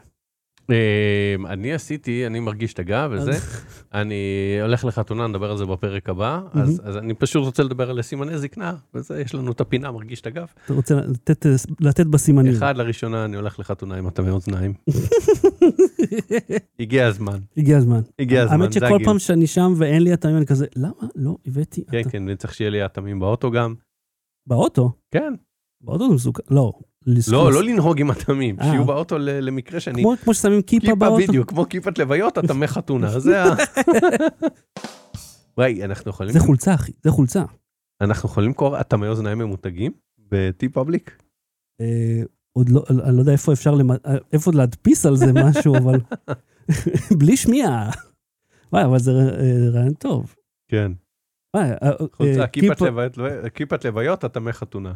אני עשיתי, אני מרגיש תגע וזה, אני הולך לחתונה, נדבר על זה בפרק הבא, אז אני פשוט רוצה לדבר על סימני זקנה, וזה, יש לנו את הפינה, מרגיש תגע. אתה רוצה לתת בסימנים. אחד לראשונה, אני הולך לחתונה עם התמי אוזניים. הגיע הזמן. הגיע הזמן. הגיע הזמן, זה הגיע. האמת שכל פעם שאני שם ואין לי התמים, אני כזה, למה לא הבאתי? כן, כן, אני צריך שיהיה לי התמים באוטו גם. באוטו? כן. באוטו זה מסוכן, לא. לא, לא לנהוג עם התמים, שיהיו באוטו למקרה שאני... כמו ששמים כיפה באוטו. בדיוק, כמו כיפת לוויות, התמי חתונה. זה ה... וואי, אנחנו יכולים... זה חולצה, אחי, זה חולצה. אנחנו יכולים לקרוא התמי אוזניים ממותגים בטי-פאבליק? עוד לא, אני לא יודע איפה אפשר, איפה להדפיס על זה משהו, אבל... בלי שמיעה. וואי, אבל זה רעיון טוב. כן. חולצה, כיפת לוויות, התמי חתונה.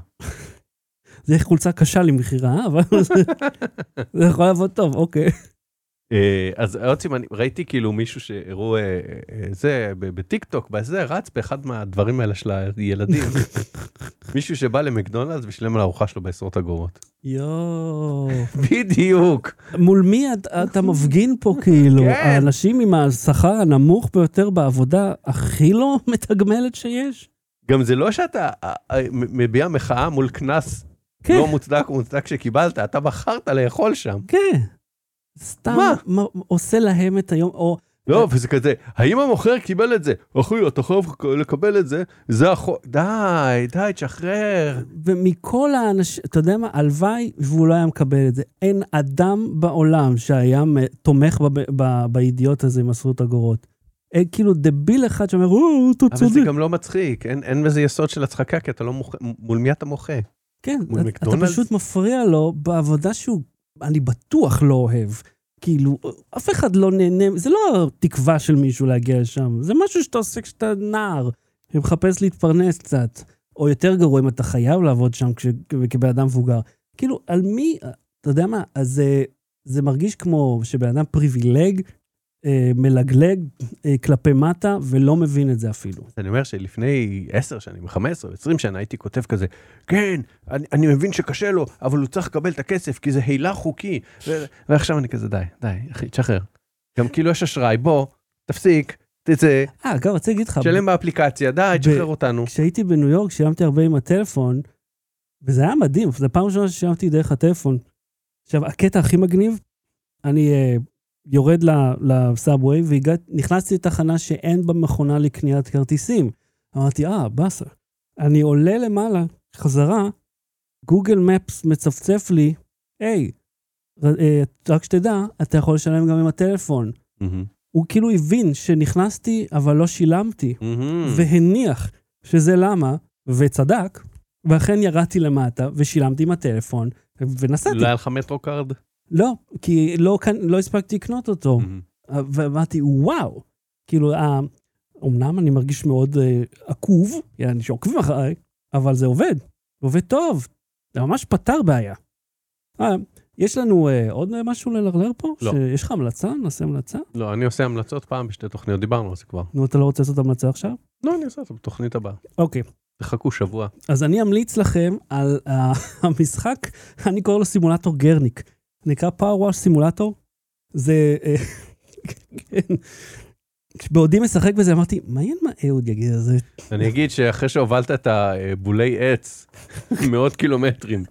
זה חולצה קשה למחירה, אבל זה יכול לעבוד טוב, אוקיי. אז ראיתי כאילו מישהו שהראו זה בטיק טוק, בזה רץ באחד מהדברים האלה של הילדים, מישהו שבא למקדונלדס ושילם על הארוחה שלו בעשרות אגורות. יואו. בדיוק. מול מי אתה מפגין פה כאילו? האנשים עם השכר הנמוך ביותר בעבודה הכי לא מתגמלת שיש? גם זה לא שאתה מביע מחאה מול כנס לא מוצדק ומוצדק שקיבלת, אתה בחרת לאכול שם. כן. סתם עושה להם את היום, או... לא, וזה כזה, האם המוכר קיבל את זה? אחי, אתה חייב לקבל את זה? זה החו... די, די, תשחרר. ומכל האנשים, אתה יודע מה, הלוואי, והוא לא היה מקבל את זה. אין אדם בעולם שהיה תומך באידיוט הזה עם עשרות אגורות. כאילו דביל אחד שאומר, או, אתה צודק. אבל זה גם לא מצחיק, אין בזה יסוד של הצחקה, כי אתה לא מוכר, מול מי אתה מוכר? כן, אתה פשוט מפריע לו בעבודה שהוא... אני בטוח לא אוהב, כאילו, אף אחד לא נהנה, זה לא תקווה של מישהו להגיע לשם, זה משהו שאתה עושה כשאתה נער, שמחפש להתפרנס קצת, או יותר גרוע אם אתה חייב לעבוד שם כש... כבאדם מבוגר, כאילו, על מי, אתה יודע מה, אז זה, זה מרגיש כמו שבאדם פריבילג, אה, מלגלג אה, כלפי מטה, ולא מבין את זה אפילו. אני אומר שלפני עשר שנים, חמש או עשרים שנה, הייתי כותב כזה, כן, אני, אני מבין שקשה לו, אבל הוא צריך לקבל את הכסף, כי זה הילה חוקי, ו- ועכשיו אני כזה, די, די, אחי, תשחרר. גם כאילו יש אשראי, בוא, תפסיק, תצא. אה, גם רוצה להגיד לך. שלם באפליקציה, די, תשחרר ב- אותנו. כשהייתי בניו יורק, שילמתי הרבה עם הטלפון, וזה היה מדהים, זה פעם ראשונה ששילמתי דרך הטלפון. עכשיו, הקטע הכי מגניב, אני... יורד לסאבווי, ונכנסתי לתחנה שאין במכונה לקניית כרטיסים. אמרתי, אה, בסה. אני עולה למעלה, חזרה, גוגל מפס מצפצף לי, היי, רק שתדע, אתה יכול לשלם גם עם הטלפון. הוא כאילו הבין שנכנסתי, אבל לא שילמתי, והניח שזה למה, וצדק, ואכן ירדתי למטה, ושילמתי עם הטלפון, ונסעתי. לא היה לך מטרוקארד? לא, כי לא, לא הספקתי לקנות אותו. ואמרתי, וואו, כאילו, אמנם אני מרגיש מאוד עקוב, אני שעוקבים אחריי, אבל זה עובד, עובד טוב, זה ממש פתר בעיה. יש לנו עוד משהו ללרלר פה? יש לך המלצה? נעשה המלצה? לא, אני עושה המלצות פעם בשתי תוכניות, דיברנו על זה כבר. נו, אתה לא רוצה לעשות המלצה עכשיו? לא, אני עושה את זה בתוכנית הבאה. אוקיי. תחכו שבוע. אז אני אמליץ לכם על המשחק, אני קורא לו סימולטור גרניק. נקרא Power Wash סימולטור, זה, כן, בעודי משחק בזה, אמרתי, מעין מה אהוד יגיד על זה? אני אגיד שאחרי שהובלת את הבולי עץ, מאות קילומטרים,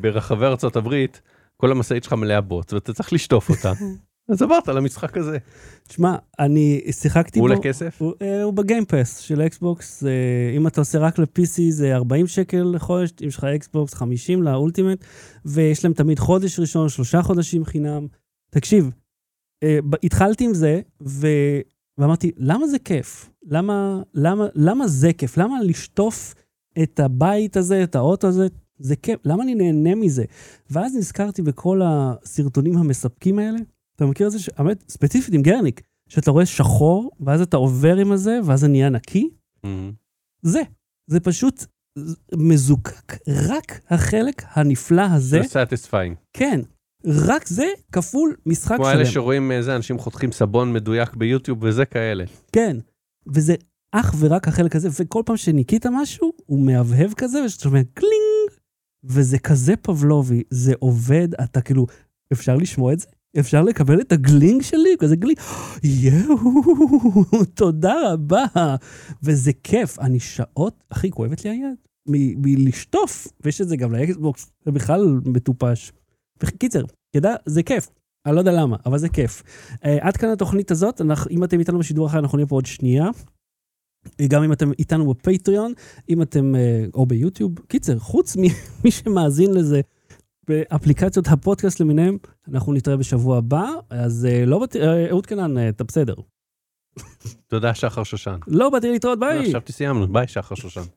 ברחבי ארצות הברית, כל המשאית שלך מלאה בוץ, ואתה צריך לשטוף אותה. אז עברת למשחק הזה. תשמע, אני שיחקתי בו... הוא לכסף? הוא בגיימפס של האקסבוקס, אם אתה עושה רק ל-פי סי זה ארבעים שקל לחודש, אם יש לך אקסבוקס חמישים לאולטימט, ויש להם תמיד חודש ראשון, שלושה חודשים חינם. תקשיב, התחלתי עם זה, ואמרתי, למה זה כיף? למה, למה, למה זה כיף? למה לשטוף את הבית הזה, את האוטו הזה? זה כיף. למה אני נהנה מזה? ואז נזכרתי בכל הסרטונים המספקים האלה, אתה מכיר את זה, האמת, ספציפית עם גרניק, שאתה רואה שחור, ואז אתה עובר עם הזה, ואז זה נהיה נקי. זה, זה פשוט מזוקק, רק החלק הנפלא הזה. זה satisfying. כן, רק זה כפול משחק שלם. כמו אלה שרואים איזה אנשים חותכים סבון מדויק ביוטיוב, וזה כאלה. כן, וזה אך ורק החלק הזה, וכל פעם שניקית משהו, הוא מהבהב כזה, ושאתה שומע קלינג, וזה כזה פבלובי, זה עובד, אתה כאילו, אפשר לשמוע את זה? אפשר לקבל את הגלינג שלי, כזה גלינג, יאו, תודה רבה, וזה כיף, אני שעות, הכי כואבת לי היד, מלשטוף, ויש את זה גם לאקסבוקס, זה בכלל מטופש, בקיצר, ידע, זה כיף, אני לא יודע למה, אבל זה כיף, עד כאן התוכנית הזאת, אם אתם איתנו בשידור אחר, אנחנו נהיה פה עוד שנייה, גם אם אתם איתנו בפטריון, אם אתם, או ביוטיוב, קיצר, חוץ ממי שמאזין לזה, באפליקציות הפודקאסט למיניהם, אנחנו נתראה בשבוע הבא, אז לא באתי, אהוד קינן, אתה בסדר. תודה, שחר שושן. לא באתי להתראות, ביי. עכשיו תסיימנו, ביי, שחר שושן.